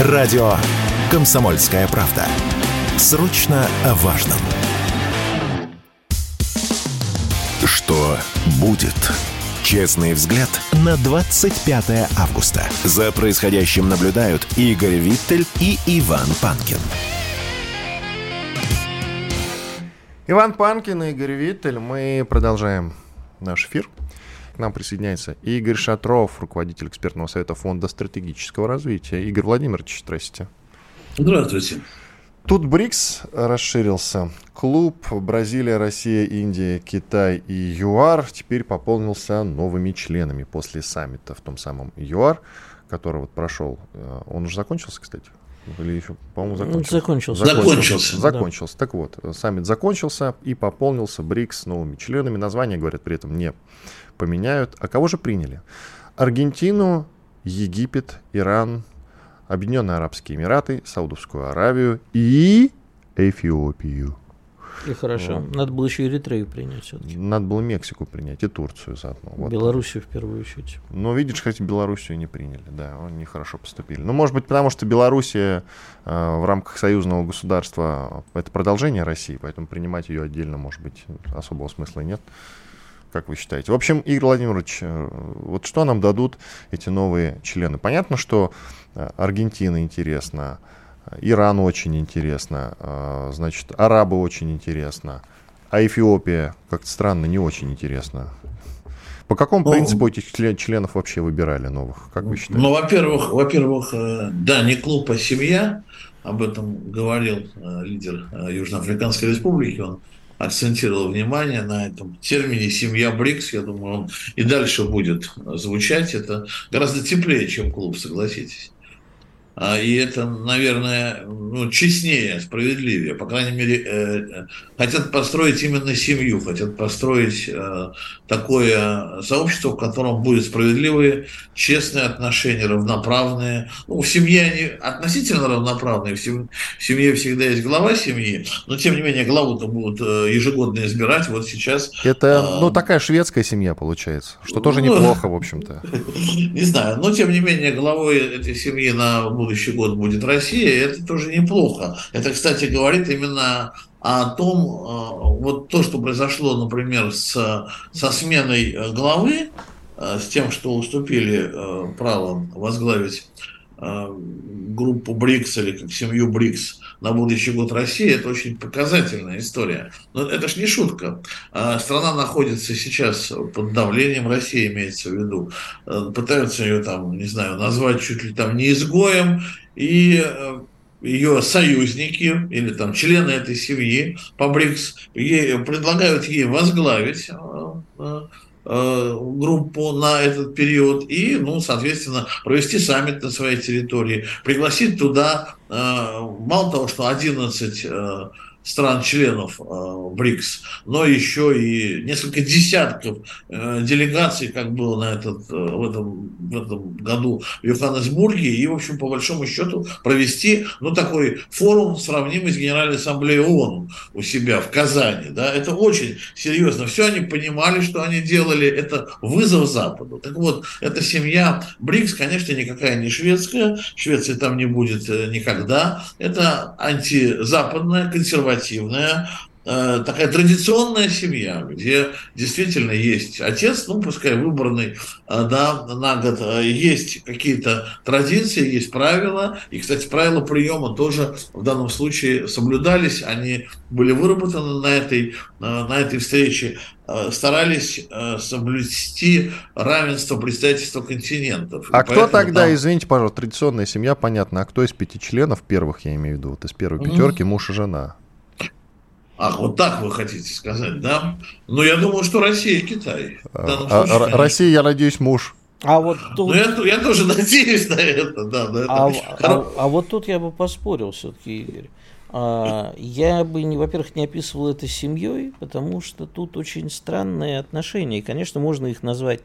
Радио «Комсомольская правда». Срочно о важном. Что будет? Честный взгляд на 25 августа. За происходящим наблюдают Игорь Виттель и Иван Панкин. Иван Панкин и Игорь Виттель. Мы продолжаем наш эфир. К нам присоединяется Игорь Шатров, руководитель экспертного совета Фонда стратегического развития. Игорь Владимирович, здрасте. Здравствуйте. Тут БРИКС расширился. Клуб Бразилия, Россия, Индия, Китай и ЮАР теперь пополнился новыми членами после саммита в том самом ЮАР, который вот прошел. Он уже закончился, кстати? Или еще, по-моему, закончился? Закончился. Да. Так вот, саммит закончился и пополнился БРИКС новыми членами. Название, говорят, при этом не поменяют. А кого же приняли? Аргентину, Египет, Иран, Объединенные Арабские Эмираты, Саудовскую Аравию и Эфиопию. И хорошо. Вот. Надо было еще Эритрею принять все-таки. Надо было Мексику принять и Турцию заодно. Вот. Белоруссию в первую очередь. Но видишь, хоть Белоруссию не приняли. Да, они нехорошо поступили. Ну, может быть, потому что Белоруссия в рамках союзного государства — это продолжение России, поэтому принимать ее отдельно, может быть, особого смысла нет. Как вы считаете? В общем, Игорь Владимирович, вот что нам дадут эти новые члены? Понятно, что Аргентина интересна, Иран очень интересно, значит, арабы очень интересно, а Эфиопия, как-то странно, не очень интересно. По какому принципу этих членов вообще выбирали новых? Как вы считаете? Ну, во-первых, да, не клуб, а семья. Об этом говорил лидер Южноафриканской республики. Он акцентировал внимание на этом термине «семья БРИКС». Я думаю, он и дальше будет звучать. Это гораздо теплее, чем клуб, согласитесь. И это, наверное, честнее, справедливее. По крайней мере, хотят построить именно семью, хотят построить такое сообщество, в котором будут справедливые, честные отношения, равноправные. Ну, в семье они относительно равноправные, в семье всегда есть глава семьи, но, тем не менее, главу-то будут ежегодно избирать. Вот сейчас... Это, такая шведская семья получается, что тоже неплохо, в общем-то. Не знаю, но, тем не менее, главой этой семьи на будущий год будет Россия, и это тоже неплохо. Это, кстати, говорит именно о том, вот то, что произошло, например, со сменой главы, с тем, что уступили право возглавить группу БРИКС или как семью БРИКС на будущий год России, это очень показательная история. Но это ж не шутка. Страна находится сейчас под давлением, Россия имеется в виду. Пытаются ее там, не знаю, назвать чуть ли там не изгоем, и ее союзники или там члены этой семьи по БРИКС предлагают ей возглавить группу на этот период и, соответственно, провести саммит на своей территории, пригласить туда, мало того, что 11 стран-членов БРИКС, но еще и несколько десятков делегаций, как было в этом году в Йоханнесбурге, и, в общем, по большому счету провести, такой форум, сравнимый с Генеральной Ассамблеей ООН у себя в Казани, да, это очень серьезно, все они понимали, что они делали, это вызов Западу. Так вот, эта семья БРИКС, конечно, никакая не шведская, Швеции там не будет никогда, это антизападная, консервативная, такая традиционная семья, где действительно есть отец, пускай выбранный, на год, есть какие-то традиции, есть правила, и, кстати, правила приема тоже в данном случае соблюдались, они были выработаны на этой встрече, старались соблюсти равенство представительства континентов. А кто тогда, извините, пожалуйста, традиционная семья, понятно, а кто из 5 членов первых, я имею в виду, вот из первой пятерки, муж и жена? Ах, вот так вы хотите сказать, да? Я думаю, что Россия и Китай. Россия, я надеюсь, муж. А вот тут... я тоже надеюсь на это, да. На это. А вот тут я бы поспорил все-таки, Игорь. Я бы, во-первых, не описывал это семьей, потому что тут очень странные отношения. И, конечно, можно их назвать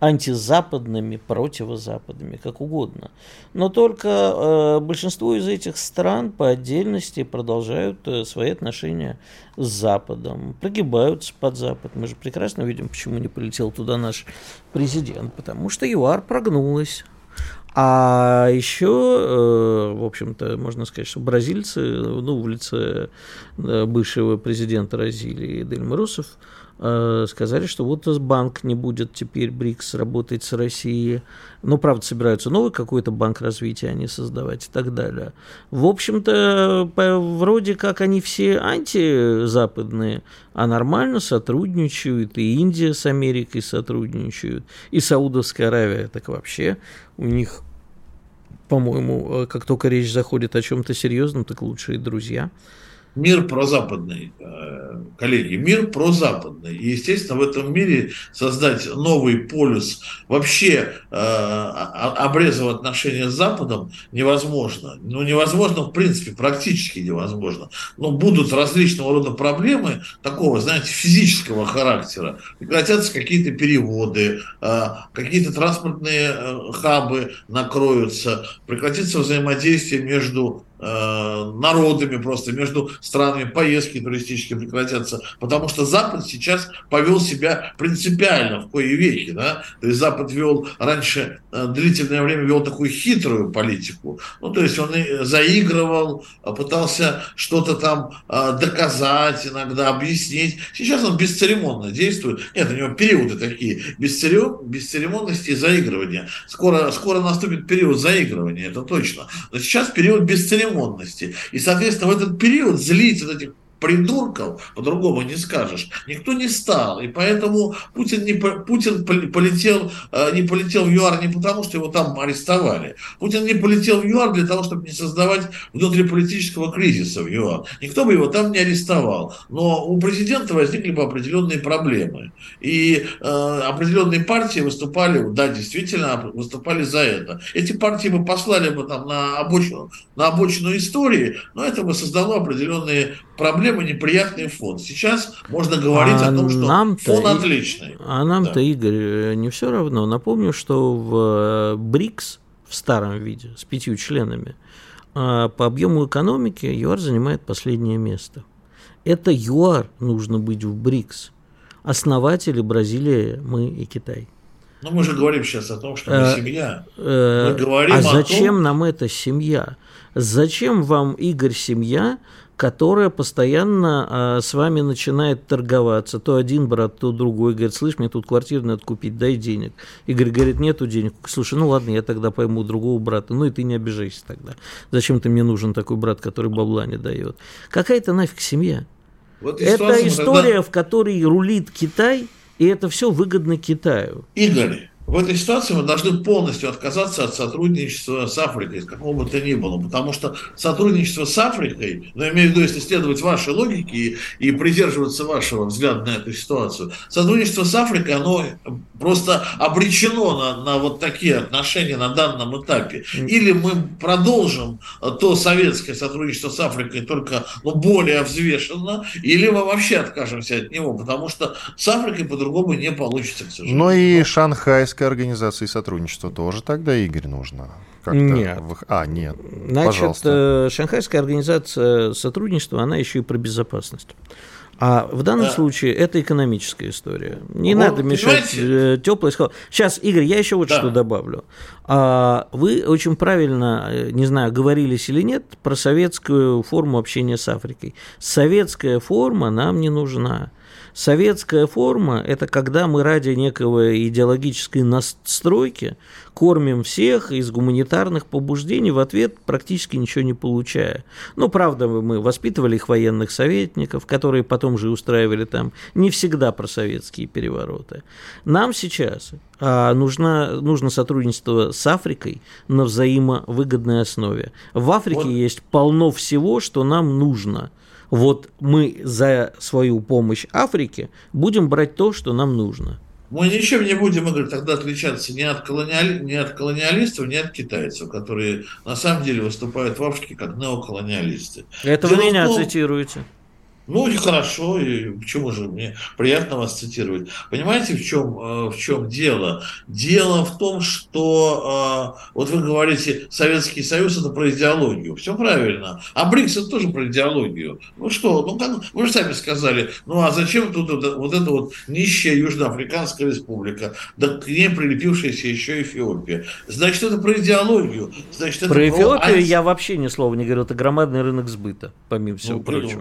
антизападными, противозападными, как угодно. Но только большинство из этих стран по отдельности продолжают свои отношения с Западом, прогибаются под Запад. Мы же прекрасно видим, почему не полетел туда наш президент, потому что ЮАР прогнулась. А еще, в общем-то, можно сказать, что бразильцы, ну, в лице бывшего президента Бразилии Эдильмы Руссефф, сказали, что вот банк не будет теперь БРИКС работать с Россией. Но, правда, собираются новый какой-то банк развития они создавать и так далее. В общем-то, вроде как они все антизападные, а нормально сотрудничают. И Индия с Америкой сотрудничают, и Саудовская Аравия. Так вообще у них, по-моему, как только речь заходит о чем-то серьезном, так лучшие друзья. Мир прозападный, коллеги, мир прозападный. И, естественно, в этом мире создать новый полюс, вообще обрезав отношения с Западом, невозможно. Ну, невозможно, в принципе, практически невозможно. Но будут различного рода проблемы такого, знаете, физического характера. Прекратятся какие-то переводы, какие-то транспортные хабы накроются, прекратится взаимодействие между народами, просто между странами, поездки туристические прекратятся, потому что Запад сейчас повел себя принципиально в кои веки, да? То есть Запад вел раньше, длительное время вел такую хитрую политику, ну, то есть он заигрывал, пытался что-то там доказать, иногда объяснить. Сейчас он бесцеремонно действует. Нет, у него периоды такие, бесцеремонности и заигрывания. Скоро наступит период заигрывания, это точно, но сейчас период бесцеремонности. И, соответственно, в этот период злить вот этих придурков, по-другому не скажешь, никто не стал. И поэтому Путин не полетел в ЮАР не потому, что его там арестовали. Путин не полетел в ЮАР для того, чтобы не создавать внутриполитического кризиса в ЮАР. Никто бы его там не арестовал. Но у президента возникли бы определенные проблемы. И определенные партии выступали, да, действительно, выступали за это. Эти партии бы послали бы там на обочину истории, но это бы создало определенные проблемы, неприятный фон. Сейчас можно говорить о том, что фон отличный. А нам-то, да. Игорь, не все равно. Напомню, что в БРИКС в старом виде, с 5 членами, по объему экономики ЮАР занимает последнее место. Это ЮАР нужно быть в БРИКС. Основатели Бразилия, мы и Китай. Но мы же говорим сейчас о том, что мы семья. Мы говорим о том... зачем нам эта семья? Зачем вам, Игорь, семья, которая постоянно с вами начинает торговаться? То один брат, то другой. Говорит, слышь, мне тут квартиру надо купить, дай денег. Игорь говорит, нету денег. Слушай, ну ладно, я тогда пойму другого брата. Ну и ты не обижайся тогда. Зачем ты мне нужен такой брат, который бабла не дает? Какая-то нафиг семья. Вот это история, тогда... в которой рулит Китай, и это все выгодно Китаю. Игорь, в этой ситуации мы должны полностью отказаться от сотрудничества с Африкой, с какого бы то ни было, потому что сотрудничество с Африкой, но я имею в виду, если следовать вашей логике и придерживаться вашего взгляда на эту ситуацию, сотрудничество с Африкой, оно просто обречено на вот такие отношения на данном этапе. Или мы продолжим то советское сотрудничество с Африкой, только более взвешенно, или мы вообще откажемся от него, потому что с Африкой по-другому не получится, к сожалению. Ну и шанхайская организации сотрудничества тоже тогда, Игорь, нужно как-то... Нет. Нет. Значит, пожалуйста. Шанхайская организация сотрудничества, она еще и про безопасность. А в данном случае это экономическая история. Не надо мешать теплое схватывать. Сейчас, Игорь, я еще что добавлю. Вы очень правильно, не знаю, говорились или нет, про советскую форму общения с Африкой. Советская форма нам не нужна. Советская форма – это когда мы ради некого идеологической настройки кормим всех из гуманитарных побуждений, в ответ практически ничего не получая. Ну, правда, мы воспитывали их военных советников, которые потом же устраивали там не всегда просоветские перевороты. Нам сейчас нужно сотрудничество с Африкой на взаимовыгодной основе. В Африке есть полно всего, что нам нужно. Вот мы за свою помощь Африке будем брать то, что нам нужно. Мы ничем не будем, Игорь, тогда отличаться ни от колониалистов, ни от китайцев, которые на самом деле выступают в Африке как неоколониалисты. Это вы меня цитируете. Ну и хорошо, и почему же, мне приятно вас цитировать. Понимаете, в чем дело? Дело в том, что вот вы говорите, Советский Союз — это про идеологию. Все правильно. А БРИКС — это тоже про идеологию. Ну что, вы же сами сказали, ну а зачем тут вот эта вот нищая Южноафриканская республика, да к ней прилепившаяся еще Эфиопия. Значит, это про идеологию. Значит, это про Эфиопию я вообще ни слова не говорю. Это громадный рынок сбыта, помимо всего прочего.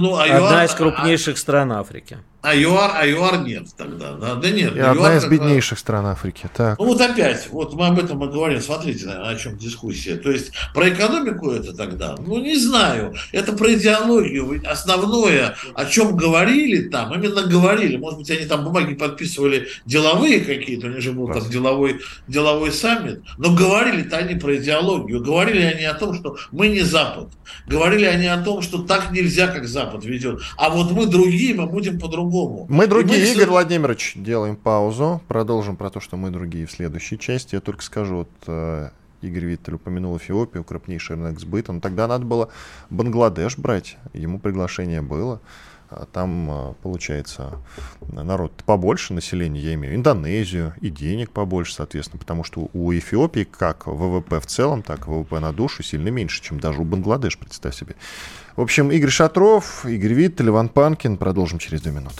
Одна из крупнейших стран Африки. А ЮАР нет тогда. Да нет. И одна из беднейших стран Африки. Так. Ну вот опять, вот мы об этом и говорим, смотрите, о чем дискуссия. То есть про экономику это тогда? Ну не знаю. Это про идеологию. Основное, о чем говорили там, именно говорили. Может быть, они там бумаги подписывали деловые какие-то, у них же был там деловой саммит. Но говорили-то они про идеологию. Говорили они о том, что мы не Запад. Говорили они о том, что так нельзя, как Запад ведет. А вот мы другие, мы будем по-другому. Мы другие, Игорь Владимирович, делаем паузу, продолжим про то, что мы другие в следующей части. Я только скажу, вот Игорь Виттель упомянул Эфиопию, крупнейший рынок сбыта, но тогда надо было Бангладеш брать, ему приглашение было. Там, получается, народ побольше, население, я имею, Индонезию, и денег побольше, соответственно, потому что у Эфиопии как ВВП в целом, так и ВВП на душу сильно меньше, чем даже у Бангладеш, представь себе. В общем, Игорь Шатров, Игорь Виттель, Иван Панкин. Продолжим через 2 минуты.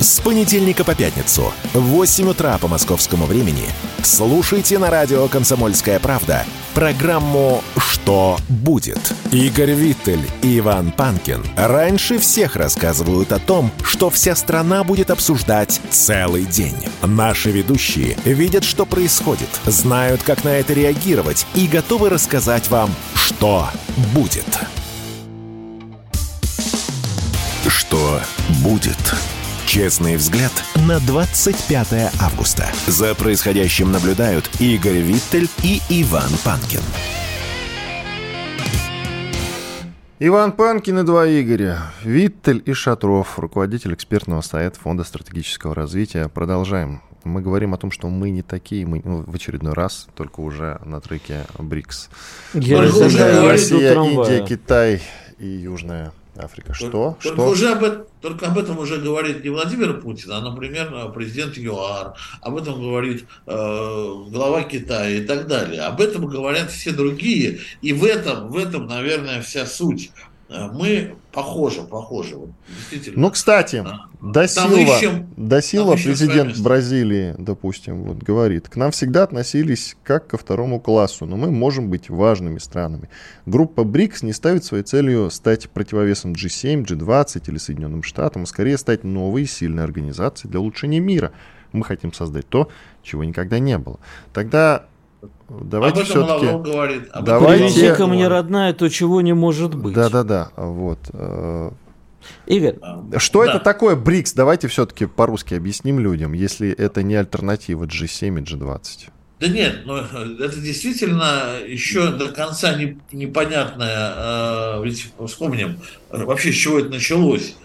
С понедельника по пятницу в 8 утра по московскому времени слушайте на радио «Комсомольская правда» программу «Что будет?». Игорь Виттель и Иван Панкин раньше всех рассказывают о том, что вся страна будет обсуждать целый день. Наши ведущие видят, что происходит, знают, как на это реагировать и готовы рассказать вам «Что будет?». «Что будет?». Честный взгляд на 25 августа. За происходящим наблюдают Игорь Виттель и Иван Панкин. Иван Панкин и 2 Игоря. Виттель и Шатров, руководитель экспертного совета Фонда стратегического развития. Продолжаем. Мы говорим о том, что мы не такие, мы в очередной раз, только уже на треке БРИКС. Россия, Индия, Китай и Южная Африка. Что? Только об этом уже говорит не Владимир Путин, а, например, президент ЮАР. Об этом говорит глава Китая и так далее. Об этом говорят все другие. И в этом, наверное, вся суть. Мы похожи. Вот, действительно. Ну, кстати, Силва, президент Бразилии, допустим, вот, говорит, к нам всегда относились как ко второму классу, но мы можем быть важными странами. Группа БРИКС не ставит своей целью стать противовесом G7, G20 или Соединенным Штатам, а скорее стать новой сильной организацией для улучшения мира. Мы хотим создать то, чего никогда не было. Тогда... Давайте все-таки... Политика мне родная, то чего не может быть. Да. Вот. Игорь. Что это такое БРИКС? Давайте все-таки по-русски объясним людям, если это не альтернатива G7 и G20. Да нет, ну, это действительно еще до конца непонятное. Ведь вспомним, вообще с чего это началось.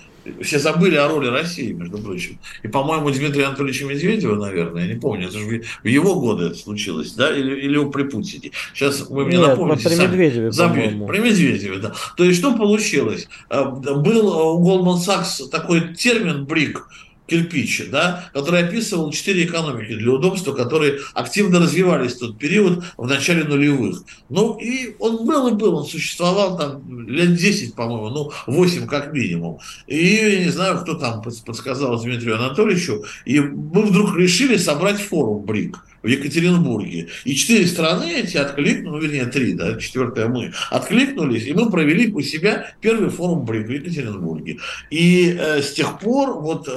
Все забыли о роли России, между прочим. И, по-моему, Дмитрия Анатольевича Медведева, наверное, я не помню, это же в его годы это случилось, да, или при Путине. Сейчас вы мне напомните. При Медведеве, по-моему. При Медведеве, да. То есть, что получилось? Был у Goldman Sachs такой термин «брик», кирпичи, да, который описывал 4 экономики для удобства, которые активно развивались в тот период в начале нулевых. Ну, и он был, он существовал там лет 10, по-моему, 8 как минимум. И я не знаю, кто там подсказал Дмитрию Анатольевичу, и мы вдруг решили собрать форум БРИК в Екатеринбурге. И 4 страны эти откликнулись, вернее 3, да, 4-я мы, откликнулись, и мы провели у себя первый форум БРИК в Екатеринбурге. И с тех пор вот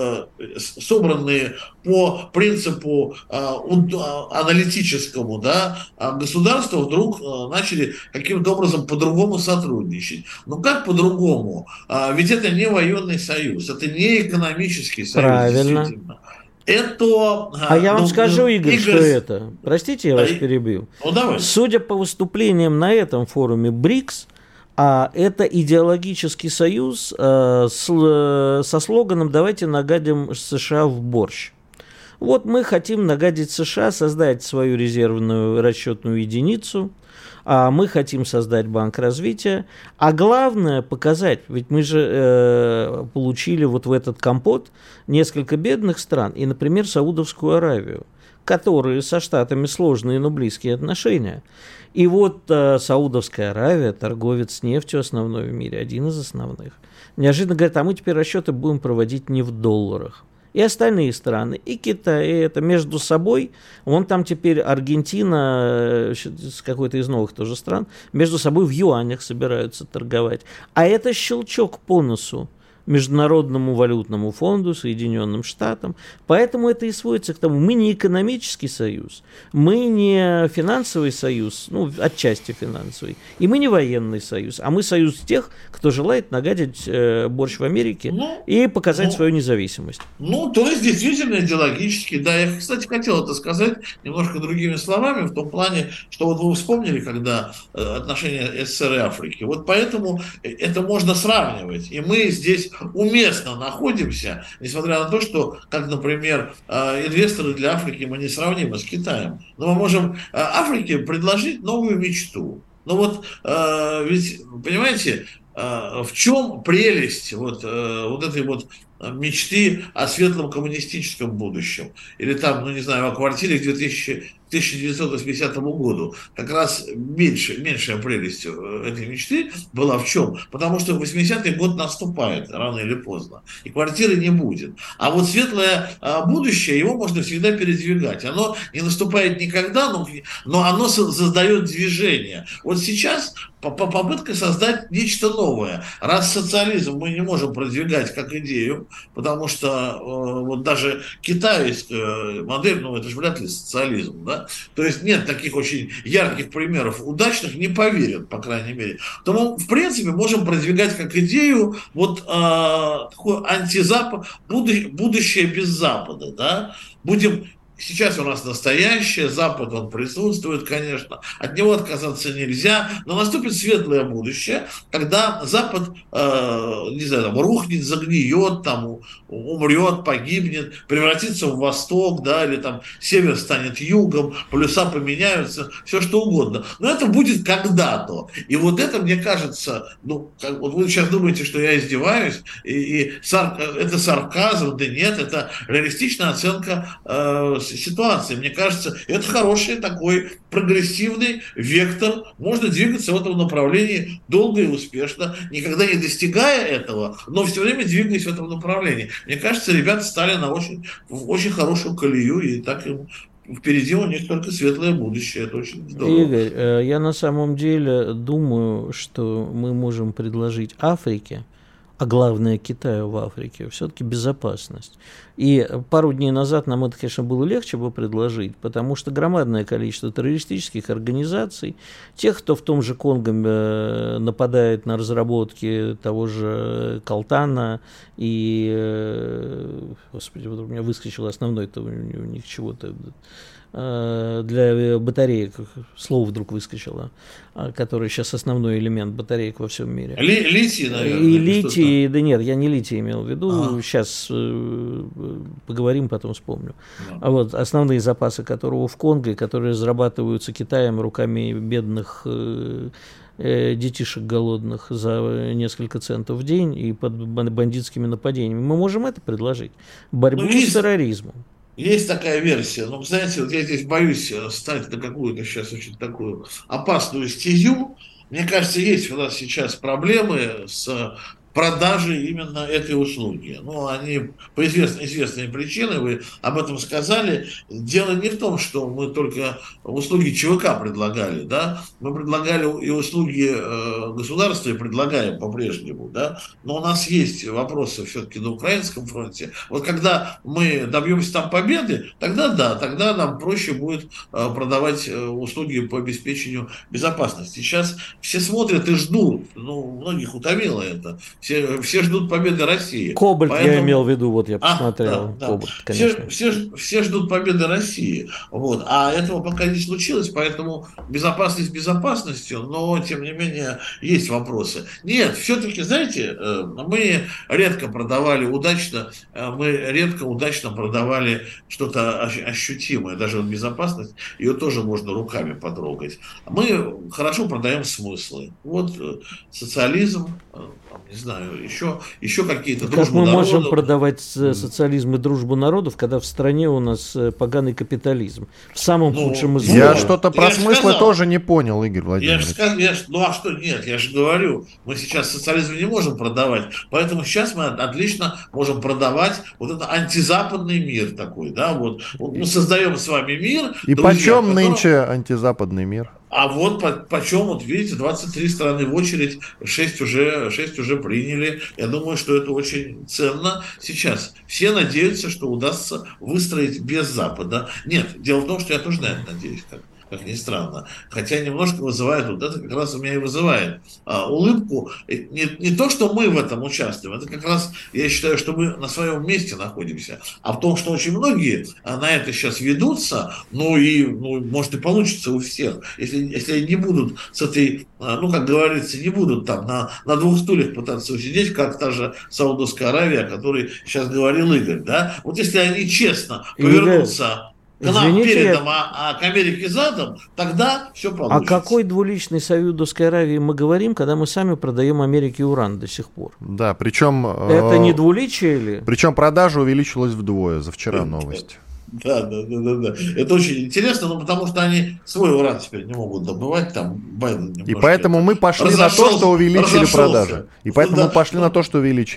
собранные по принципу аналитическому, да, государства вдруг начали каким-то образом по-другому сотрудничать. Но как по-другому? Ведь это не военный союз, это не экономический союз. Правильно. Действительно. Это... А я вам скажу, Игорь, что это. Простите, я вас перебью. Давай. Судя по выступлениям на этом форуме БРИКС, это идеологический союз со слоганом «Давайте нагадим США в борщ». Вот мы хотим нагадить США, создать свою резервную расчетную единицу, а мы хотим создать банк развития, а главное показать, ведь мы же получили вот в этот компот несколько бедных стран и, например, Саудовскую Аравию, которые со Штатами сложные, но близкие отношения. И вот Саудовская Аравия, торговец нефтью основной в мире, один из основных, неожиданно говорит, а мы теперь расчеты будем проводить не в долларах. И остальные страны, и Китай, и это между собой, вон там теперь Аргентина, с какой-то из новых тоже стран, между собой в юанях собираются торговать. А это щелчок по носу Международному валютному фонду, Соединенным Штатам. Поэтому это и сводится к тому, мы не экономический союз, мы не финансовый союз, ну, отчасти финансовый, и мы не военный союз, а мы союз тех, кто желает нагадить борщ в Америке и показать свою независимость. Ну, то есть, действительно, идеологически, да. Я, кстати, хотел это сказать немножко другими словами, в том плане, что вот вы вспомнили, когда отношения СССР и Африки. Вот поэтому это можно сравнивать. И мы здесь уместно находимся, несмотря на то, что, как, например, инвесторы для Африки мы не сравнимы с Китаем. Но мы можем Африке предложить новую мечту. Но вот ведь, понимаете, в чем прелесть вот этой вот мечты о светлом коммунистическом будущем? Или там, ну не знаю, о квартире к 1980 году. Как раз меньшая прелесть этой мечты была в чем? Потому что 80-й год наступает рано или поздно, и квартиры не будет. А вот светлое будущее, его можно всегда передвигать. Оно не наступает никогда, но оно создает движение. Вот сейчас попытка создать нечто новое. Раз социализм мы не можем продвигать как идею, потому что вот даже китайская модель, ну это же вряд ли социализм, да? То есть нет таких очень ярких примеров удачных, не поверят, по крайней мере. То мы, в принципе, можем продвигать как идею вот такое антизапад, будущее без Запада. Да? Сейчас у нас настоящее, Запад, он присутствует, конечно, от него отказаться нельзя, но наступит светлое будущее, когда Запад, не знаю, там, рухнет, загниет, там, умрет, погибнет, превратится в Восток, да, или там Север станет Югом, полюса поменяются, все что угодно. Но это будет когда-то. И вот это, мне кажется, ну, как, вот вы сейчас думаете, что я издеваюсь, это сарказм, да нет, это реалистичная оценка ситуации. Мне кажется, это хороший такой прогрессивный вектор. Можно двигаться в этом направлении долго и успешно, никогда не достигая этого, но все время двигаясь в этом направлении. Мне кажется, ребята стали в очень хорошую колею, и так им впереди у них только светлое будущее. Это очень здорово. Игорь, я на самом деле думаю, что мы можем предложить Африке, а главное Китаю в Африке, все-таки безопасность. И пару дней назад нам это, конечно, было легче бы предложить, потому что громадное количество террористических организаций, тех, кто в том же Конго нападает на разработки того же Калтана и... Господи, вот у меня выскочило основное-то у них чего-то... для батареек, слово вдруг выскочило, который сейчас основной элемент батареек во всем мире. Литий, наверное. И литий, да нет, я не литий имел в виду, сейчас поговорим, потом вспомню. А вот основные запасы которого в Конго, которые разрабатываются Китаем руками бедных детишек голодных за несколько центов в день и под бандитскими нападениями. Мы можем это предложить. Борьбу с терроризмом. Есть такая версия, но, знаете, вот я здесь боюсь встать на какую-то сейчас очень такую опасную стезю. Мне кажется, есть у нас сейчас проблемы с продажей именно этой услуги. Ну, они по известной причине, вы об этом сказали. Дело не в том, что мы только услуги ЧВК предлагали, да, мы предлагали и услуги государства, и предлагаем по-прежнему, да, но у нас есть вопросы все-таки на украинском фронте. Вот когда мы добьемся там победы, тогда да, тогда нам проще будет продавать услуги по обеспечению безопасности. Сейчас все смотрят и ждут, ну, многих утомило это. Все ждут победы России. Кобальт я имел в виду, вот я посмотрел. Да, да. Кобальт, конечно. Все ждут победы России. Вот. А этого пока не случилось, поэтому безопасность безопасностью, но, тем не менее, есть вопросы. Нет, все-таки, знаете, мы редко удачно продавали что-то ощутимое, даже вот безопасность, ее тоже можно руками потрогать. Мы хорошо продаем смыслы. Вот социализм, не знаю, еще какие-то дружбы народов. Как мы можем продавать социализм и дружбу народов, когда в стране у нас поганый капитализм? В самом худшем из Я что-то про смыслы тоже не понял, Игорь Владимирович. Я же говорю, мы сейчас социализм не можем продавать, поэтому сейчас мы отлично можем продавать вот этот антизападный мир такой, да, вот. Мы создаем с вами мир. И почем нынче антизападный мир? А вот почем, вот видите, 23 страны в очередь, 6 уже приняли. Я думаю, что это очень ценно сейчас. Все надеются, что удастся выстроить без Запада. Нет, дело в том, что я тоже на это надеюсь, как ни странно. Хотя немножко вызывает, вот это как раз у меня и вызывает улыбку. Не то, что мы в этом участвуем, это как раз, я считаю, что мы на своем месте находимся, а в том, что очень многие на это сейчас ведутся, может и получится у всех, если не будут с этой, как говорится, не будут там на двух стульях пытаться усидеть, как та же Саудовская Аравия, о которой сейчас говорил Игорь, да? Вот если они честно повернутся к нам передом, к Америке задом, тогда все получится. О какой двуличной Саудовской Аравии мы говорим, когда мы сами продаем Америке уран до сих пор? Да, причем... Это не двуличие или? Причем продажа увеличилась вдвое, за вчера новость. Да. Это очень интересно, потому что они свой уран теперь не могут добывать, там Байден немножко... И поэтому мы пошли на то, что увеличили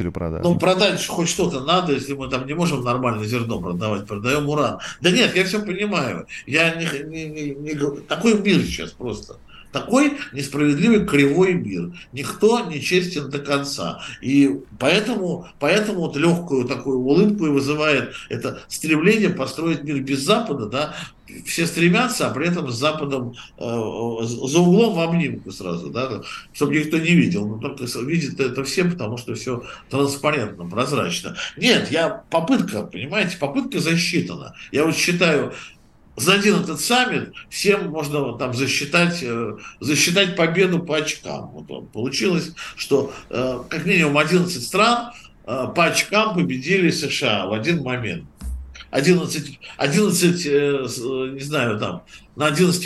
продажи. Ну, продать хоть что-то надо, если мы там не можем нормально зерно продавать, продаем уран. Да нет, я все понимаю. Такой мир сейчас просто. Такой несправедливый, кривой мир. Никто не честен до конца. И поэтому вот легкую такую улыбку и вызывает это стремление построить мир без Запада, да, все стремятся, а при этом с Западом за углом в обнимку сразу, да, чтобы никто не видел. Но только видят это все, потому что все транспарентно, прозрачно. Нет, попытка засчитана. Я вот считаю, за один этот саммит всем можно там засчитать победу по очкам. Вот получилось, что как минимум 11 стран по очкам победили США в один момент. 11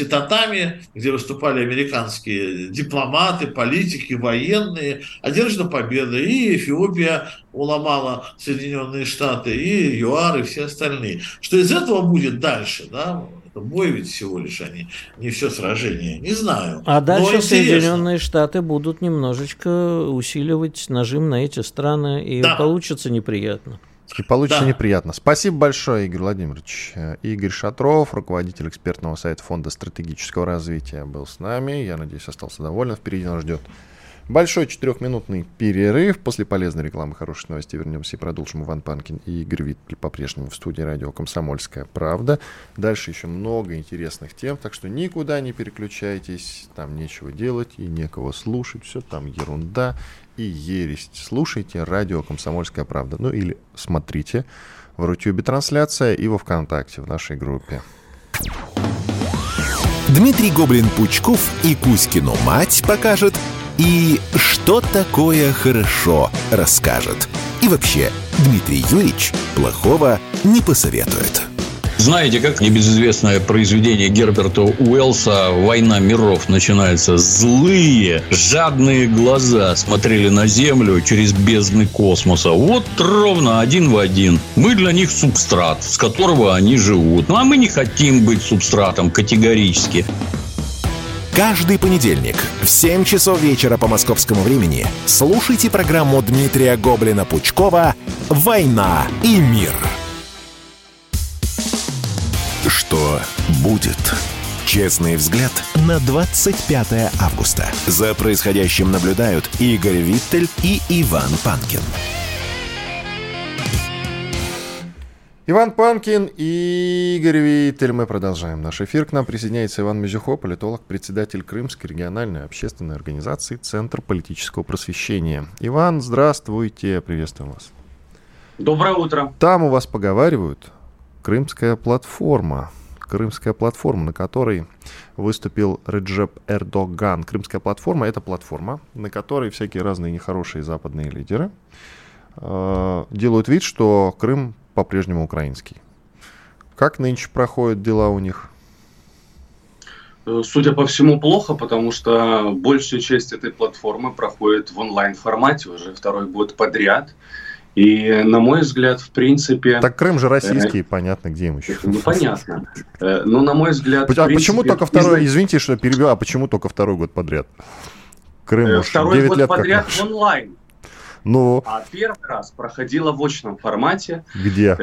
татами, где выступали американские дипломаты, политики, военные, одержана победа. И Эфиопия уломала Соединенные Штаты, и ЮАР, и все остальные. Что из этого будет дальше, да? Бой ведь всего лишь, они не все сражение, не знаю. А дальше Соединенные Штаты будут немножечко усиливать нажим на эти страны, и получится неприятно. Неприятно. Спасибо большое, Игорь Владимирович. Игорь Шатров, руководитель экспертного совета Фонда стратегического развития, был с нами. Я надеюсь, остался доволен. Впереди нас ждет большой 4-минутный перерыв. После полезной рекламы, хороших новостей вернемся и продолжим. Иван Панкин и Игорь Виттель по-прежнему в студии радио «Комсомольская правда». Дальше еще много интересных тем, так что никуда не переключайтесь. Там нечего делать и некого слушать. Все там ерунда и ересь. Слушайте радио «Комсомольская правда». Ну или смотрите в Рутюбе трансляция и во ВКонтакте в нашей группе. Дмитрий Гоблин-Пучков и Кузькину мать покажет, и что такое хорошо расскажет. И вообще, Дмитрий Юрьевич плохого не посоветует. Знаете, как небезызвестное произведение Герберта Уэллса «Война миров» начинается? Злые, жадные глаза смотрели на Землю через бездны космоса. Вот ровно один в один. Мы для них субстрат, с которого они живут. Ну, а мы не хотим быть субстратом категорически. Каждый понедельник в 7 часов вечера по московскому времени слушайте программу Дмитрия Гоблина-Пучкова «Война и мир». Что будет? Честный взгляд на 25 августа. За происходящим наблюдают Игорь Виттель и Иван Панкин. Иван Панкин и Игорь Виттель. Мы продолжаем наш эфир. К нам присоединяется Иван Мезюхо, политолог, председатель Крымской региональной общественной организации «Центр политического просвещения». Иван, здравствуйте, приветствуем вас. Доброе утро. Там у вас поговаривают «Крымская платформа». Крымская платформа, на которой выступил Реджеп Эрдоган. Крымская платформа — это платформа, на которой всякие разные нехорошие западные лидеры делают вид, что Крым по-прежнему украинский. Как нынче проходят дела у них? Судя по всему, плохо, потому что большая часть этой платформы проходит в онлайн-формате уже второй год подряд. И, на мой взгляд, в принципе... Так Крым же российский, понятно, где им еще. Ну, понятно. Но, на мой взгляд... А принципе, почему только второй... Извините, что перебил, а почему только второй год подряд? Крым уж 9 год лет подряд как онлайн. Ну... А первый раз проходила в очном формате. Где?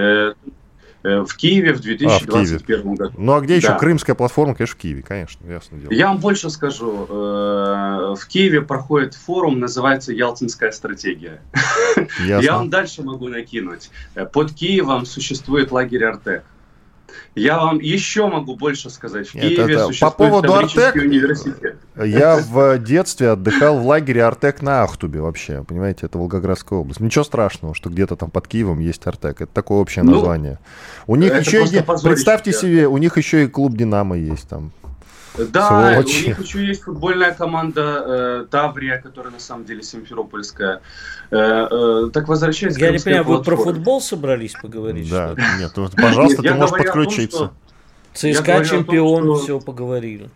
В Киеве в 2021 году. Ну, а где еще? Да. Крымская платформа, конечно, в Киеве, конечно, ясно дело. Я вам больше скажу. В Киеве проходит форум, называется «Ялтинская стратегия». Ясно. Я вам дальше могу накинуть. Под Киевом существует лагерь «Артек». Я вам еще могу больше сказать. В Киеве существует Таврический университет. Я в детстве отдыхал в лагере «Артек» на Ахтубе вообще. Понимаете, это Волгоградская область. Ничего страшного, что где-то там под Киевом есть «Артек». Это такое общее название. У них еще есть, представьте себе, у них еще и клуб «Динамо» есть там. Да, сволочи. У них еще есть футбольная команда «Таврия», которая на самом деле симферопольская. Так возвращаясь к Крымской платформе. Я не понимаю, вы про футбол собрались поговорить? Да, нет, пожалуйста, ты можешь подключиться. ЦСКА чемпион, все поговорили.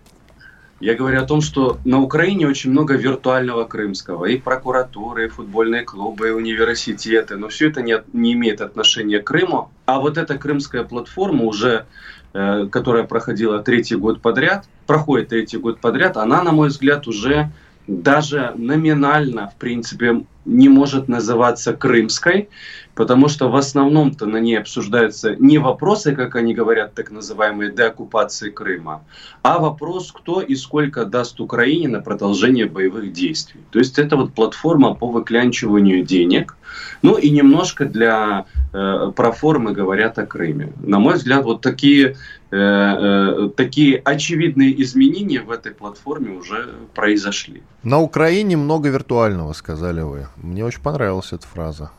Я говорю о том, что на Украине очень много виртуального крымского. И прокуратуры, и футбольные клубы, и университеты. Но все это не имеет отношения к Крыму. А вот эта крымская платформа уже... которая проходила проходит третий год подряд, она, на мой взгляд, уже даже номинально, в принципе, не может называться крымской, потому что в основном-то на ней обсуждаются не вопросы, как они говорят, так называемые деоккупации Крыма, а вопрос, кто и сколько даст Украине на продолжение боевых действий. То есть это вот платформа по выклянчиванию денег. Ну и немножко для проформы говорят о Крыме. На мой взгляд, вот такие очевидные изменения в этой платформе уже произошли. На Украине много виртуального, сказали вы. Мне очень понравилась эта фраза.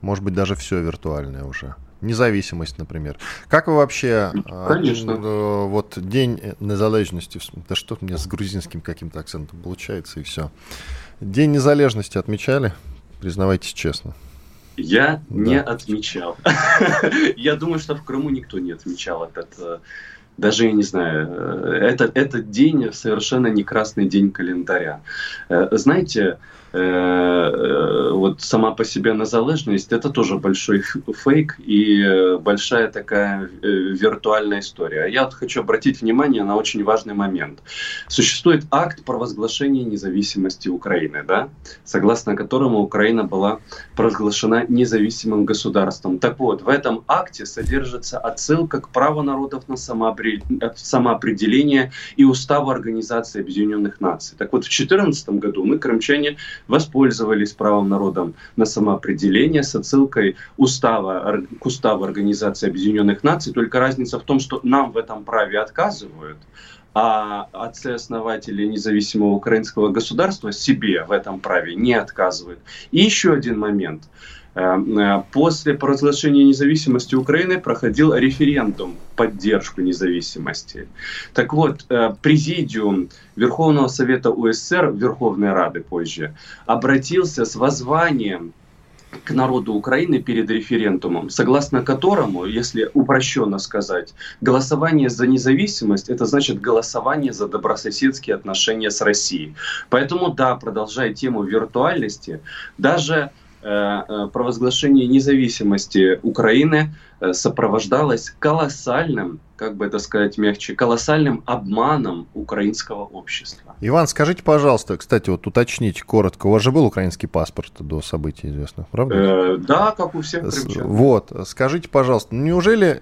Может быть, даже все виртуальное уже. Независимость, например. Как вы вообще... Конечно. Вот День незалежности... Да что у меня с грузинским каким-то акцентом получается, и все. День незалежности отмечали? Признавайтесь честно. Я не отмечал. Я думаю, что в Крыму никто не отмечал этот... Даже, я не знаю, этот день совершенно не красный день календаря. Знаете, вот сама по себе незалежность — это тоже большой фейк и большая такая виртуальная история. Я вот хочу обратить внимание на очень важный момент. Существует акт провозглашения независимости Украины, да? Согласно которому Украина была провозглашена независимым государством. Так вот, в этом акте содержится отсылка к праву народов на самоопределение и Уставу Организации Объединенных Наций. Так вот, в 2014 году мы, крымчане, воспользовались правом народом на самоопределение с отсылкой к Уставу Организации Объединенных Наций. Только разница в том, что нам в этом праве отказывают, а отцы-основатели независимого украинского государства себе в этом праве не отказывают. И еще один момент. После провозглашения независимости Украины проходил референдум в поддержку независимости. Так вот, Президиум Верховного Совета УССР, Верховной Рады позже, обратился с воззванием к народу Украины перед референдумом, согласно которому, если упрощенно сказать, голосование за независимость — это значит голосование за добрососедские отношения с Россией. Поэтому, да, продолжая тему виртуальности, даже провозглашение независимости Украины сопровождалось колоссальным, как бы это сказать мягче, колоссальным обманом украинского общества. Иван, скажите, пожалуйста, кстати, вот уточните коротко, у вас же был украинский паспорт до событий известных, правда? Да, как у всех крымчан. Вот, скажите, пожалуйста, неужели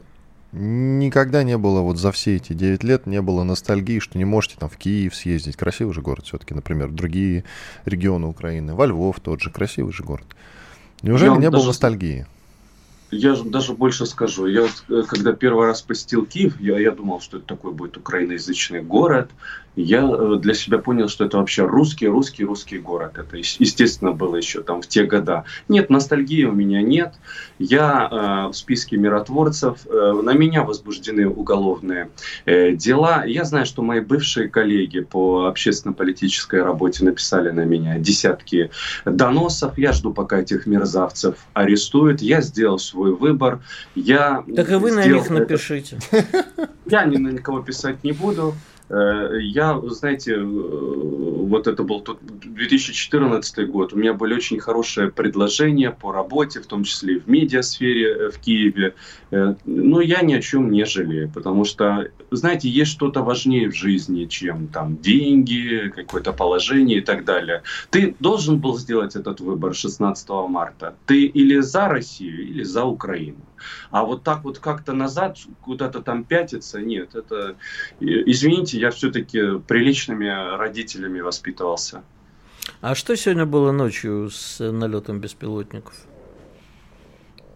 никогда не было вот за все эти 9 лет не было ностальгии, что не можете там в Киев съездить, красивый же город все-таки, например, другие регионы Украины, во Львов тот же, красивый же город. Неужели не было ностальгии? Я же даже больше скажу. Я вот, когда первый раз посетил Киев, я думал, что это такой будет украиноязычный город. Я для себя понял, что это вообще русский город. Это, естественно, было еще там в те года. Нет, ностальгии у меня нет. Я в списке миротворцев. На меня возбуждены уголовные дела. Я знаю, что мои бывшие коллеги по общественно-политической работе написали на меня десятки доносов. Я жду, пока этих мерзавцев арестуют. Я сделал свой выбор. Так и вы на них напишите. Я ни на никого писать не буду. Я, знаете, вот это был 2014 год, у меня были очень хорошие предложения по работе, в том числе и в медиасфере в Киеве, но я ни о чем не жалею, потому что, знаете, есть что-то важнее в жизни, чем там деньги, какое-то положение и так далее. Ты должен был сделать этот выбор 16 марта, ты или за Россию, или за Украину. А вот так вот как-то назад куда-то там пятиться, нет, это, извините, я все-таки приличными родителями воспитывался. А что сегодня было ночью с налетом беспилотников?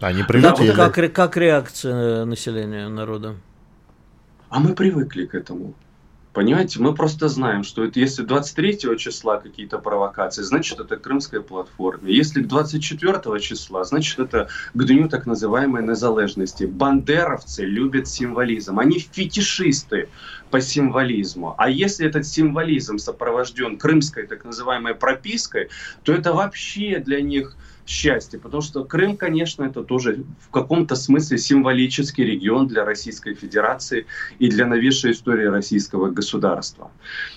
Они прилетели. Да, вот как реакция населения, народа? А мы привыкли к этому. Понимаете, мы просто знаем, что это, если 23 числа какие-то провокации, значит, это к Крымской платформе. Если 24 числа, значит, это к дню так называемой незалежности. Бандеровцы любят символизм. Они фетишисты по символизму. А если этот символизм сопровожден крымской так называемой пропиской, то это вообще для них... счастье, потому что Крым, конечно, это тоже в каком-то смысле символический регион для Российской Федерации и для новейшей истории российского государства.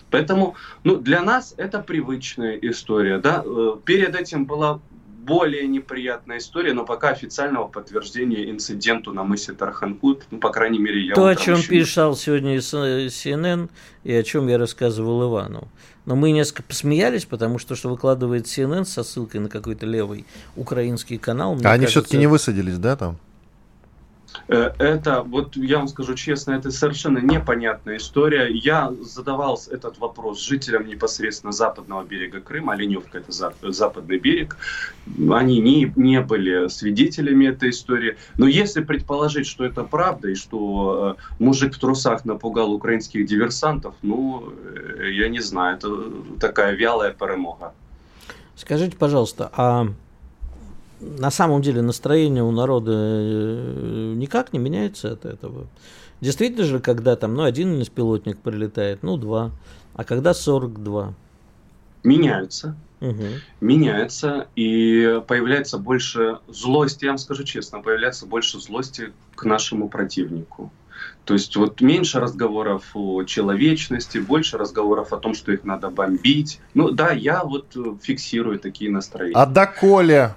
Поэтому для нас это привычная история. Да? Перед этим была более неприятная история, но пока официального подтверждения инциденту на мысе Тарханкут, по крайней мере, я... То, о чем писал сегодня CNN и о чем я рассказывал Ивану. Но мы несколько посмеялись, потому что выкладывает CNN со ссылкой на какой-то левый украинский канал. А они все-таки не высадились, да, там? Это, вот я вам скажу честно, это совершенно непонятная история. Я задавал этот вопрос жителям непосредственно западного берега Крыма, Оленевка — это западный берег. Они не были свидетелями этой истории. Но если предположить, что это правда, и что мужик в трусах напугал украинских диверсантов, я не знаю, это такая вялая перемога. Скажите, пожалуйста, а... На самом деле настроение у народа никак не меняется от этого. Действительно же, когда там, один беспилотник прилетает, два, а когда 42? Меняются. Угу. Меняется, и появляется больше злости, я вам скажу честно, появляется больше злости к нашему противнику. То есть меньше разговоров о человечности, больше разговоров о том, что их надо бомбить. Я фиксирую такие настроения. А доколе?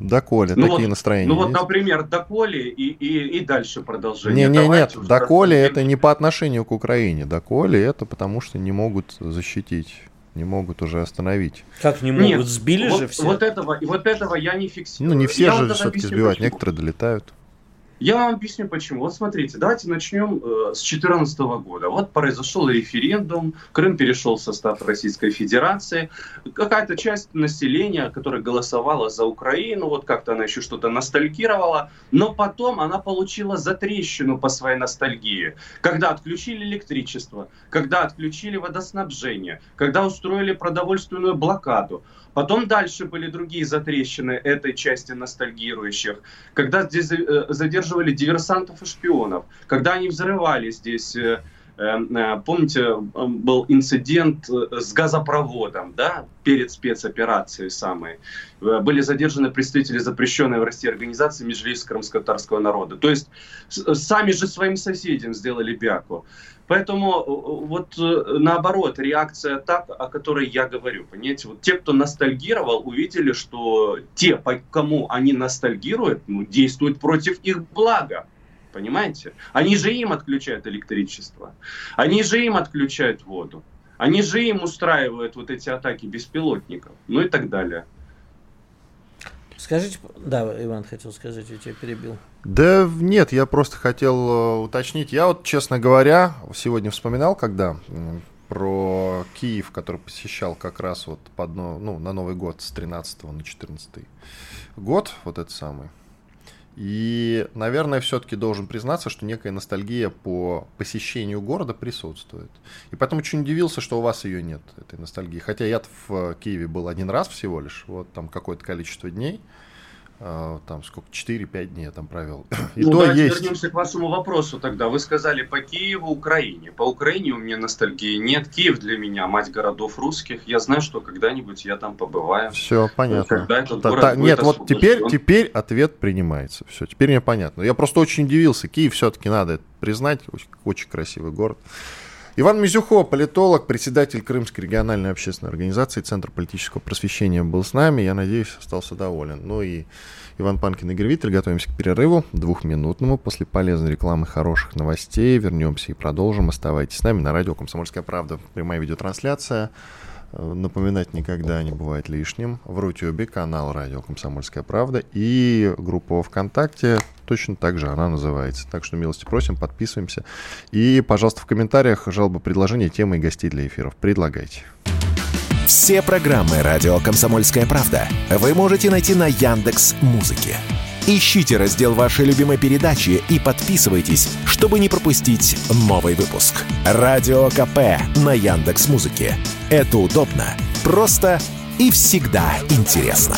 Доколе, такие настроения. Например, доколе и дальше продолжение. Нет, доколе это не по отношению к Украине. Доколе это потому, что не могут защитить, не могут уже остановить. Как не могут? Нет, сбили же все. Вот этого я не фиксирую. Не все же все-таки сбивают, некоторые долетают. Я вам объясню почему. Вот смотрите, давайте начнем с 2014 года. Вот произошел референдум, Крым перешел в состав Российской Федерации. Какая-то часть населения, которая голосовала за Украину, как-то она еще что-то ностальгировала, но потом она получила затрещину по своей ностальгии. Когда отключили электричество, когда отключили водоснабжение, когда устроили продовольственную блокаду. Потом дальше были другие затрещины этой части ностальгирующих, когда здесь задерживали диверсантов и шпионов, когда они взрывали здесь, помните, был инцидент с газопроводом, да, перед спецоперацией самой. Были задержаны представители запрещенной в России организации Меджлис крымско-татарского народа. То есть сами же своим соседям сделали бяку. Поэтому наоборот, реакция та, о которой я говорю, понимаете, те, кто ностальгировал, увидели, что те, по кому они ностальгируют, действуют против их блага, понимаете? Они же им отключают электричество, они же им отключают воду, они же им устраивают эти атаки беспилотников, и так далее. Скажите, да, Иван хотел сказать, я тебя перебил. Да нет, я просто хотел уточнить. Я честно говоря, сегодня вспоминал, когда про Киев, который посещал как раз на Новый год с 13 на 14 год, вот этот самый. И, наверное, все-таки должен признаться, что некая ностальгия по посещению города присутствует. И поэтому очень удивился, что у вас ее нет, этой ностальгии. Хотя я в Киеве был один раз всего лишь, вот там какое-то количество дней, там сколько, 4-5 дней я там провел. И ну, давайте вернемся к вашему вопросу тогда. Вы сказали по Киеву, Украине. По Украине у меня ностальгии нет. Киев для меня мать городов русских. Я знаю, что когда-нибудь я там побываю. Все, понятно. Нет, вот теперь ответ принимается. Все, теперь мне понятно. Я просто очень удивился. Киев все-таки надо это признать. Очень красивый город. Иван Мизюхо, политолог, председатель Крымской региональной общественной организации, Центр политического просвещения был с нами. Я надеюсь, остался доволен. Ну и Иван Панкин, Игорь Виттель. Готовимся к перерыву двухминутному. После полезной рекламы, хороших новостей вернемся и продолжим. Оставайтесь с нами на радио «Комсомольская правда». Прямая видеотрансляция. Напоминать никогда не бывает лишним. В Рутюбе канал «Радио Комсомольская правда» и группа ВКонтакте. Точно так же она называется. Так что милости просим, подписываемся. И, пожалуйста, в комментариях жалобы, предложения, темы и гостей для эфиров. Предлагайте. Все программы «Радио Комсомольская правда» вы можете найти на Яндекс.Музыке. Ищите раздел вашей любимой передачи и подписывайтесь, чтобы не пропустить новый выпуск. Радио КП на Яндекс.Музыке. Это удобно, просто и всегда интересно.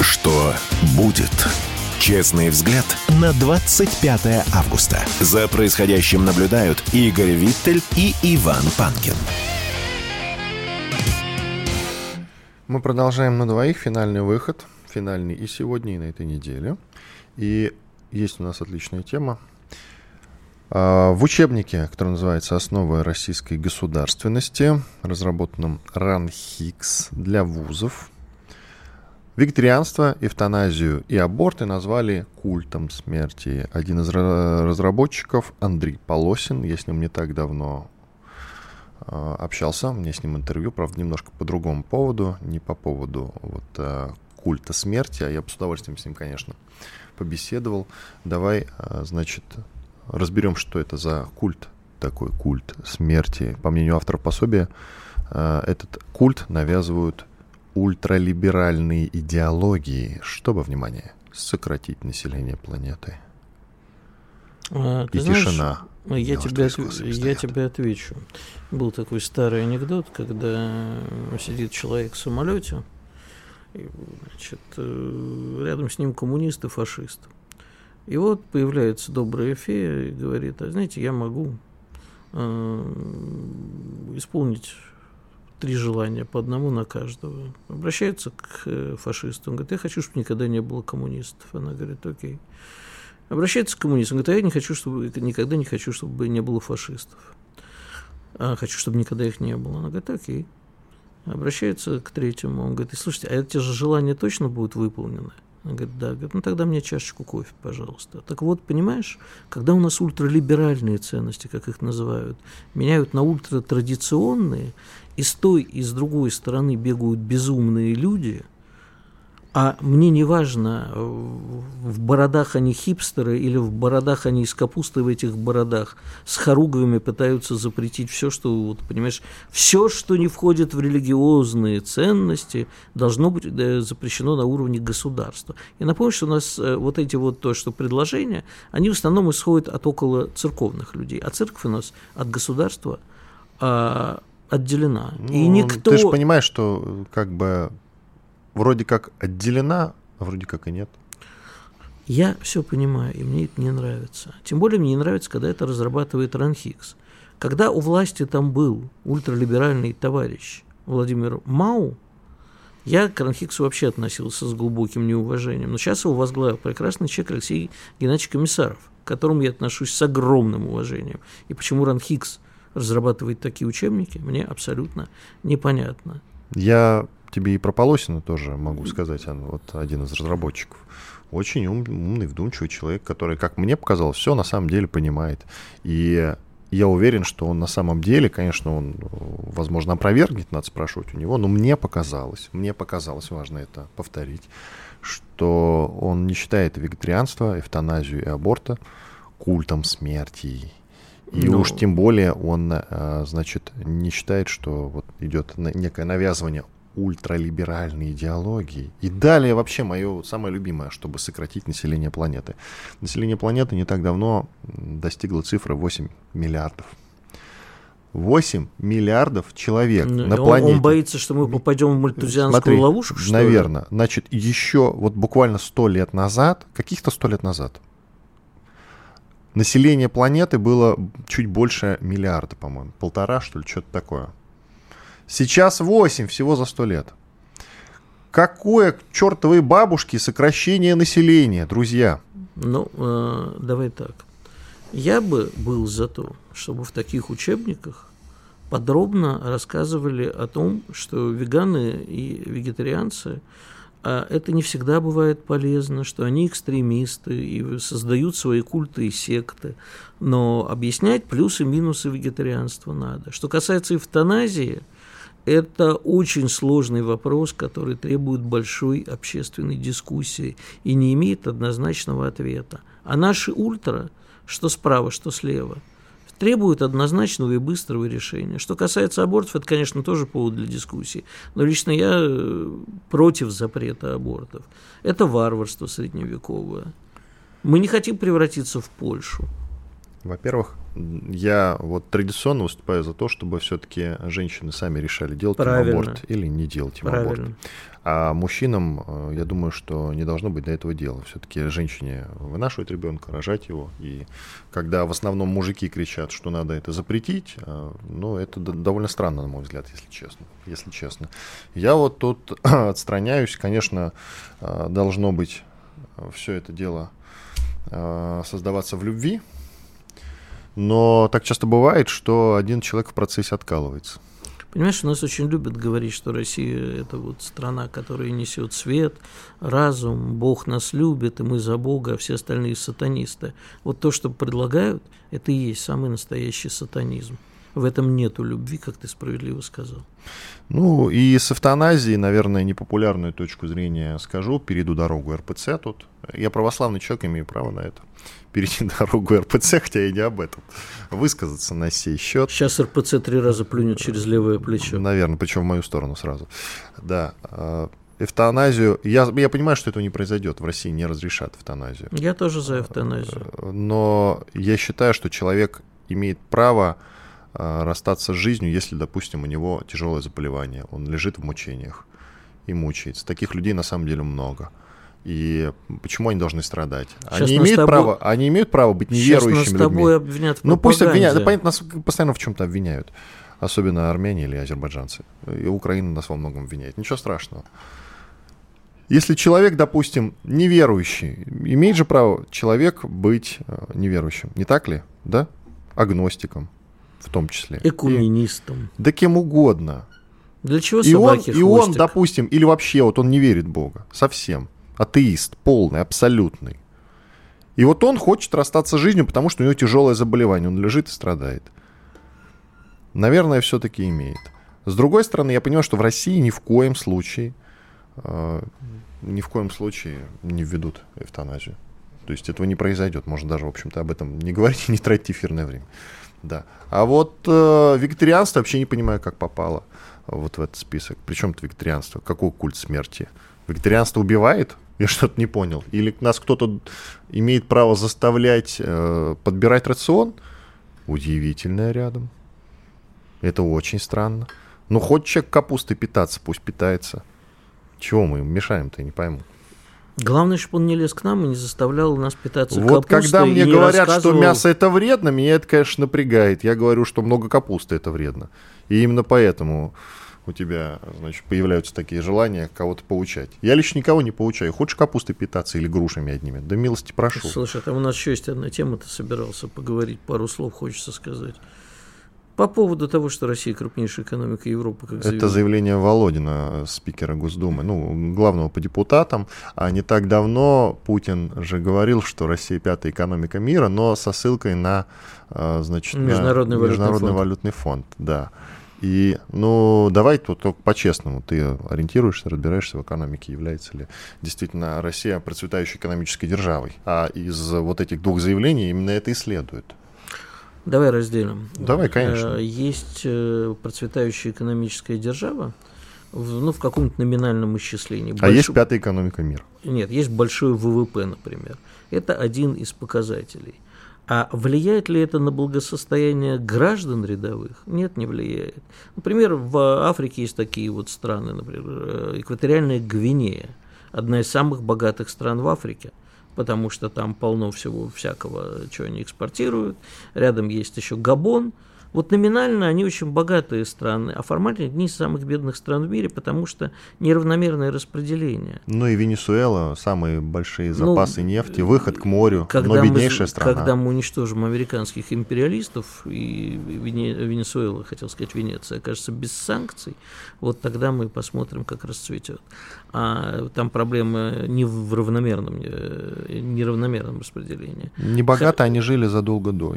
Что будет? Честный взгляд на 25 августа. За происходящим наблюдают Игорь Виттель и Иван Панкин. Мы продолжаем на двоих. Финальный выход. Финальный и сегодня, и на этой неделе. И есть у нас отличная тема. В учебнике, который называется «Основы российской государственности», разработанном РАНХиГС для вузов, вегетарианство, эвтаназию и аборты назвали культом смерти. Один из разработчиков, Андрей Полосин, я с ним не так давно общался, у меня с ним интервью, правда, немножко по другому поводу, не по поводу вот культа смерти, а я бы с удовольствием с ним, конечно, побеседовал. Давай, значит, разберем, что это за культ, такой культ смерти. По мнению автора пособия, этот культ навязывают ультралиберальные идеологии, чтобы, внимание, сократить население планеты. И знаешь, тишина. Я тебе отвечу. Был такой старый анекдот, когда сидит человек в самолете, и, значит, рядом с ним коммунист и фашист. И вот появляется добрая фея и говорит: а знаете, я могу исполнить 3 желания, по одному на каждого. Обращается к фашисту, он говорит: я хочу, чтобы никогда не было коммунистов. Она говорит: окей. Обращается к коммунисту, он говорит: а я не хочу, чтобы, никогда не хочу, чтобы не было фашистов. А хочу, чтобы никогда их не было. Она говорит: окей. Обращается к третьему, он говорит: слушайте, а эти же желания точно будут выполнены? Она говорит: да. Говорит: ну тогда мне чашечку кофе, пожалуйста. Так вот, понимаешь, когда у нас ультралиберальные ценности, как их называют, меняют на ультратрадиционные, и с той, и с другой стороны бегают безумные люди, а мне не важно, в бородах они хипстеры или в бородах они из капусты, в этих бородах с хоругвями пытаются запретить все, что, вот, понимаешь, все, что не входит в религиозные ценности, должно быть запрещено на уровне государства. Я напомню, что у нас вот эти вот то, что предложения, они в основном исходят от около церковных людей, а церковь у нас от государства отделена. Ну, и никто... Ты же понимаешь, что как бы... Вроде как отделена, а вроде как и нет. Я все понимаю, и мне это не нравится. Тем более мне не нравится, когда это разрабатывает РАНХиГС. Когда у власти там был ультралиберальный товарищ Владимир Мау, я к РАНХиГСу вообще относился с глубоким неуважением. Но сейчас его возглавил прекрасный человек Алексей Геннадьевич Комиссаров, к которому я отношусь с огромным уважением. И почему РАНХиГС разрабатывает такие учебники, мне абсолютно непонятно. Я... Тебе и про Полосина тоже могу сказать, он вот один из разработчиков. Очень умный, вдумчивый человек, который, как мне показалось, все на самом деле понимает. И я уверен, что он на самом деле, конечно, он, возможно, опровергнет, надо спрашивать у него, но мне показалось, важно это повторить, что он не считает вегетарианство, эвтаназию и аборта культом смерти. И уж тем более он, значит, не считает, что вот идет некое навязывание ультралиберальной идеологии. И далее вообще мое самое любимое, чтобы сократить население планеты. Население планеты не так давно достигло цифры 8 миллиардов. 8 миллиардов человек на планете. Он боится, что мы попадем в мальтузианскую ловушку? Что наверное. Ли? Значит, еще вот буквально 100 лет назад, каких-то 100 лет назад, население планеты было чуть больше миллиарда, по-моему. 1,5, что ли, что-то такое. Сейчас 8 всего за 100 лет. Какое, к чертовой бабушке, сокращение населения, друзья? Ну, давай так. Я бы был за то, чтобы в таких учебниках подробно рассказывали о том, что веганы и вегетарианцы, это не всегда бывает полезно, что они экстремисты и создают свои культы и секты, но объяснять плюсы и минусы вегетарианства надо. Что касается эвтаназии, это очень сложный вопрос, который требует большой общественной дискуссии и не имеет однозначного ответа. А наши ультра, что справа, что слева, требуют однозначного и быстрого решения. Что касается абортов, это, конечно, тоже повод для дискуссии, но лично я против запрета абортов. Это варварство средневековое. Мы не хотим превратиться в Польшу. Во-первых, я вот традиционно выступаю за то, чтобы все-таки женщины сами решали, делать им аборт или не делать им аборт. А мужчинам, я думаю, что не должно быть до этого дела. Все-таки женщине вынашивать ребенка, рожать его. И когда в основном мужики кричат, что надо это запретить, ну, это довольно странно, на мой взгляд, если честно. Я вот тут отстраняюсь. Конечно, должно быть все это дело создаваться в любви. Но так часто бывает, что один человек в процессе откалывается. Понимаешь, у нас очень любят говорить, что Россия – это вот страна, которая несет свет, разум, Бог нас любит, и мы за Бога, а все остальные сатанисты. Вот то, что предлагают, это и есть самый настоящий сатанизм. В этом нету любви, как ты справедливо сказал. Ну, и с эвтаназией, наверное, непопулярную точку зрения скажу. Перейду дорогу РПЦ тут. Я православный человек, имею право на это. Перейти дорогу РПЦ, хотя и не об этом. Высказаться на сей счет. Сейчас РПЦ 3 раза плюнет через левое плечо. Наверное, причем в мою сторону сразу. Да. Эвтаназию. Я понимаю, что этого не произойдет. В России не разрешат эвтаназию. Я тоже за эвтаназию. Но я считаю, что человек имеет право расстаться с жизнью, если, допустим, у него тяжелое заболевание. Он лежит в мучениях и мучается. Таких людей на самом деле много. И почему они должны страдать? Они имеют право быть неверующими людьми. Сейчас нас с тобой обвинят в пропаганде. Ну пусть обвиняют. Да, понятно, нас постоянно в чем-то обвиняют. Особенно армяне или азербайджанцы. И Украина нас во многом обвиняет. Ничего страшного. Если человек, допустим, неверующий, имеет же право человек быть неверующим. Не так ли? Да? Агностиком в том числе. Экуменистом. Да кем угодно. Для чего собаки хвостик? И он, допустим, или вообще вот он не верит в Бога. Совсем. Атеист, полный, абсолютный. И вот он хочет расстаться с жизнью, потому что у него тяжелое заболевание. Он лежит и страдает. Наверное, все-таки имеет. С другой стороны, я понимаю, что в России ни в коем случае не введут эвтаназию. То есть этого не произойдет. Можно даже, в общем-то, об этом не говорить и не тратить эфирное время. Да. А вот вегетарианство вообще не понимаю, как попало вот в этот список. Причем тут вегетарианство? Какой культ смерти? Вегетарианство убивает? Я что-то не понял. Или нас кто-то имеет право заставлять подбирать рацион? Удивительное рядом. Это очень странно. Ну, хоть человек капустой питаться, пусть питается. Чего мы им мешаем-то, я не пойму. Главное, чтобы он не лез к нам и не заставлял нас питаться вот капустой. Вот когда мне говорят, что мясо это вредно, меня это, конечно, напрягает. Я говорю, что много капусты это вредно. И именно поэтому у тебя, значит, появляются такие желания кого-то поучать. Я лично никого не поучаю. Хочешь капустой питаться или грушами одними? Да милости прошу. Слушай, там у нас еще есть одна тема, ты собирался поговорить, пару слов хочется сказать. По поводу того, что Россия крупнейшая экономика Европы, как заявление. Это заявление Володина, спикера Госдумы, ну, главного по депутатам. А не так давно Путин же говорил, что Россия 5-я экономика мира, но со ссылкой на, значит, Международный валютный фонд. Да. И, ну, давай тут только по-честному. Ты ориентируешься, разбираешься в экономике, является ли действительно Россия процветающей экономической державой. А из вот этих двух заявлений именно это и следует. Давай разделим. Давай, конечно. Есть процветающая экономическая держава, в каком-то номинальном исчислении. Есть пятая экономика мира? Нет, есть большой ВВП, например. Это один из показателей. А влияет ли это на благосостояние граждан рядовых? Нет, не влияет. Например, в Африке есть такие вот страны, например, Экваториальная Гвинея, одна из самых богатых стран в Африке, потому что там полно всего всякого, чего они экспортируют. Рядом есть еще Габон. Вот номинально они очень богатые страны, а формально одни из самых бедных стран в мире, потому что неравномерное распределение. Ну и Венесуэла, самые большие запасы нефти, выход к морю, но беднейшая страна. Когда мы уничтожим американских империалистов, и Венесуэла, хотел сказать Венеция, окажется без санкций, вот тогда мы посмотрим, как расцветет. А там проблема не в неравномерном распределении. Небогато они жили задолго до.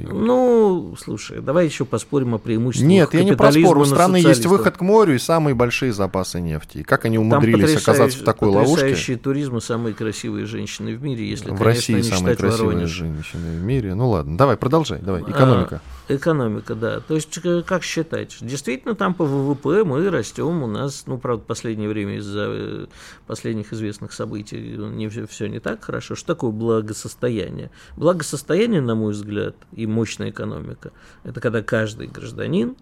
Слушай, давай еще поспорим о преимуществах капитализма. Нет, я не проспорю. У страны есть выход к морю и самые большие запасы нефти. И как они умудрились оказаться в такой ловушке? Потрясающий туризм и самые красивые женщины в мире, если, конечно, не считать Воронеж. В России самые красивые женщины в мире. Ну ладно, давай, продолжай. Экономика. Экономика, да. То есть, как считать? Действительно, там по ВВП мы растем. У нас, правда, в последнее время из-за последних известных событий все не так хорошо. Что такое благосостояние? Благосостояние, на мой взгляд, и мощная экономика – это когда каждый гражданин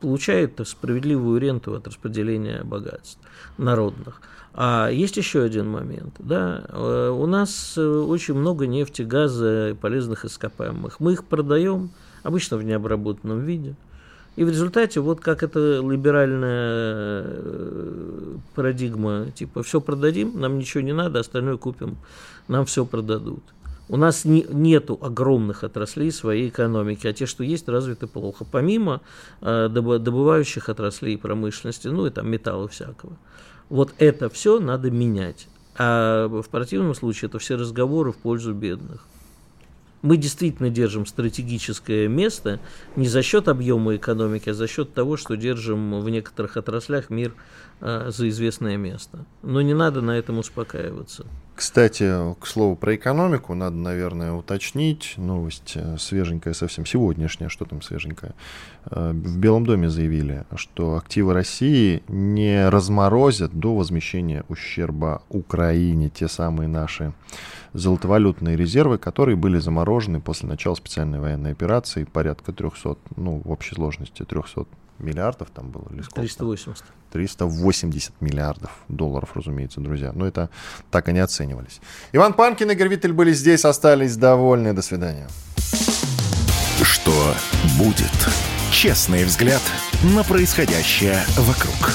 получает справедливую ренту от распределения богатств народных. А есть еще один момент. Да? У нас очень много нефти, газа и полезных ископаемых. Мы их продаем, обычно в необработанном виде. И в результате, вот как эта либеральная парадигма, типа все продадим, нам ничего не надо, остальное купим, нам все продадут. У нас нету огромных отраслей своей экономики, а те, что есть, развиты плохо. Помимо добывающих отраслей промышленности, и там металла всякого. Вот это все надо менять. А в противном случае это все разговоры в пользу бедных. Мы действительно держим стратегическое место не за счет объема экономики, а за счет того, что держим в некоторых отраслях мир за известное место. Но не надо на этом успокаиваться. Кстати, к слову про экономику, надо, наверное, уточнить. Новость свеженькая, совсем сегодняшняя, что там свеженькая. В Белом доме заявили, что активы России не разморозят до возмещения ущерба Украине. Те самые наши золотовалютные резервы, которые были заморожены после начала специальной военной операции, порядка 300, в общей сложности 300 миллиардов там было. Или сколько? 380. 380 миллиардов долларов, разумеется, друзья. Но это так и не оценивались. Иван Панкин и Игорь Виттель были здесь, остались довольны. До свидания. Что будет? Честный взгляд на происходящее вокруг.